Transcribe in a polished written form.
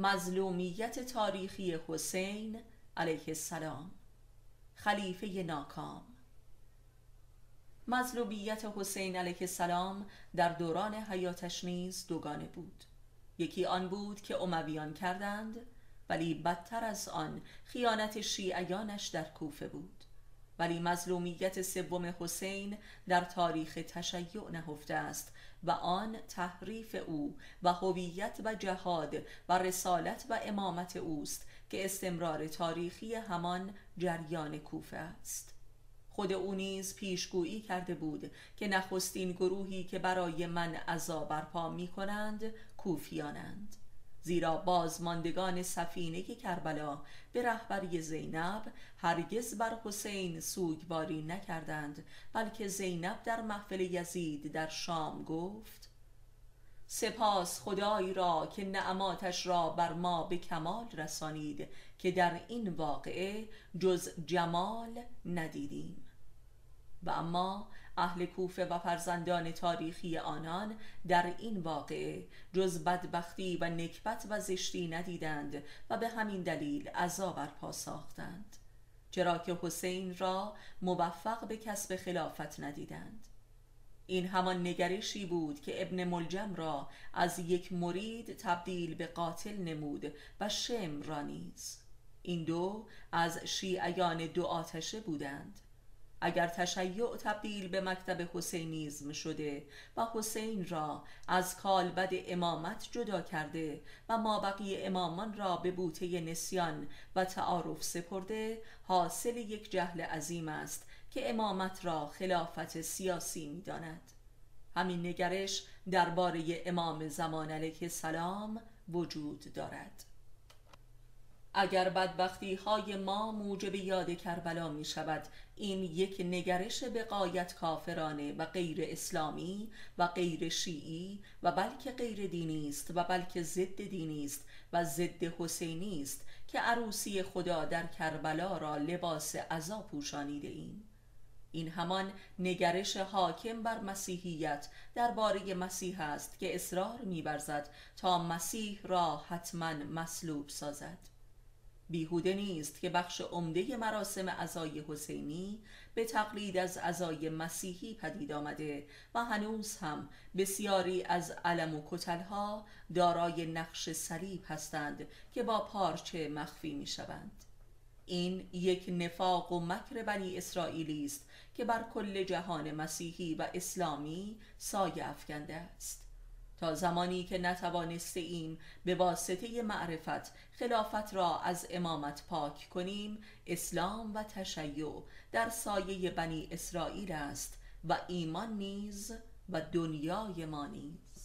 مظلومیت تاریخی حسین علیه السلام، خلیفه ناکام. مظلومیت حسین علیه السلام در دوران حیاتش نیز دوگانه بود. یکی آن بود که امویان کردند، ولی بدتر از آن خیانت شیعیانش در کوفه بود. ولی مظلومیت سوم حسین در تاریخ تشیع نهفته است و آن تحریف او و هویت و جهاد و رسالت و امامت اوست که استمرار تاریخی همان جریان کوفه است. خود او نیز پیشگویی کرده بود که نخستین گروهی که برای من عزا برپا می کنند کوفیانند، زیرا بازماندگان سفینه کربلا به رهبری زینب هرگز بر حسین سوگواری نکردند، بلکه زینب در محفل یزید در شام گفت: سپاس خدای را که نعماتش را بر ما به کمال رسانید که در این واقعه جز جمال ندیدیم. و اما اهل کوفه و فرزندان تاریخی آنان در این واقعه جز بدبختی و نکبت و زشتی ندیدند و به همین دلیل عزا برپا ساختند، چرا که حسین را موفق به کسب خلافت ندیدند. این همان نگرشی بود که ابن ملجم را از یک مرید تبدیل به قاتل نمود و شم را نیز. این دو از شیعیان دو آتشه بودند. اگر تشیع تبدیل به مکتب حسینیزم شده و حسین را از کالبد امامت جدا کرده و مابقی امامان را به بوته نسیان و تعارف سپرده، حاصل یک جهل عظیم است که امامت را خلافت سیاسی می داند. همین نگرش درباره امام زمان علیه السلام وجود دارد. اگر بدبختی های ما موجب یاد کربلا می شود، این یک نگرش به غایت کافرانه و غیر اسلامی و غیر شیعی و بلکه غیر دینی است و بلکه ضد دینی است و ضد حسینی است که عروسی خدا در کربلا را لباس عزا پوشانیده ایم. این همان نگرش حاکم بر مسیحیت درباره مسیح است که اصرار می‌ورزد تا مسیح را حتما مصلوب سازد. بیهوده نیست که بخش عمده مراسم عزای حسینی به تقلید از عزای مسیحی پدید آمده و هنوز هم بسیاری از علم و کتلها دارای نقش صلیب هستند که با پارچه مخفی می شوند. این یک نفاق و مکر بنی اسرائیلی است که بر کل جهان مسیحی و اسلامی سایه افکنده است. تا زمانی که نتوانسته ایم به واسطه معرفت خلافت را از امامت پاک کنیم، اسلام و تشیع در سایه بنی اسرائیل است و ایمان نیز و دنیای ما نیز.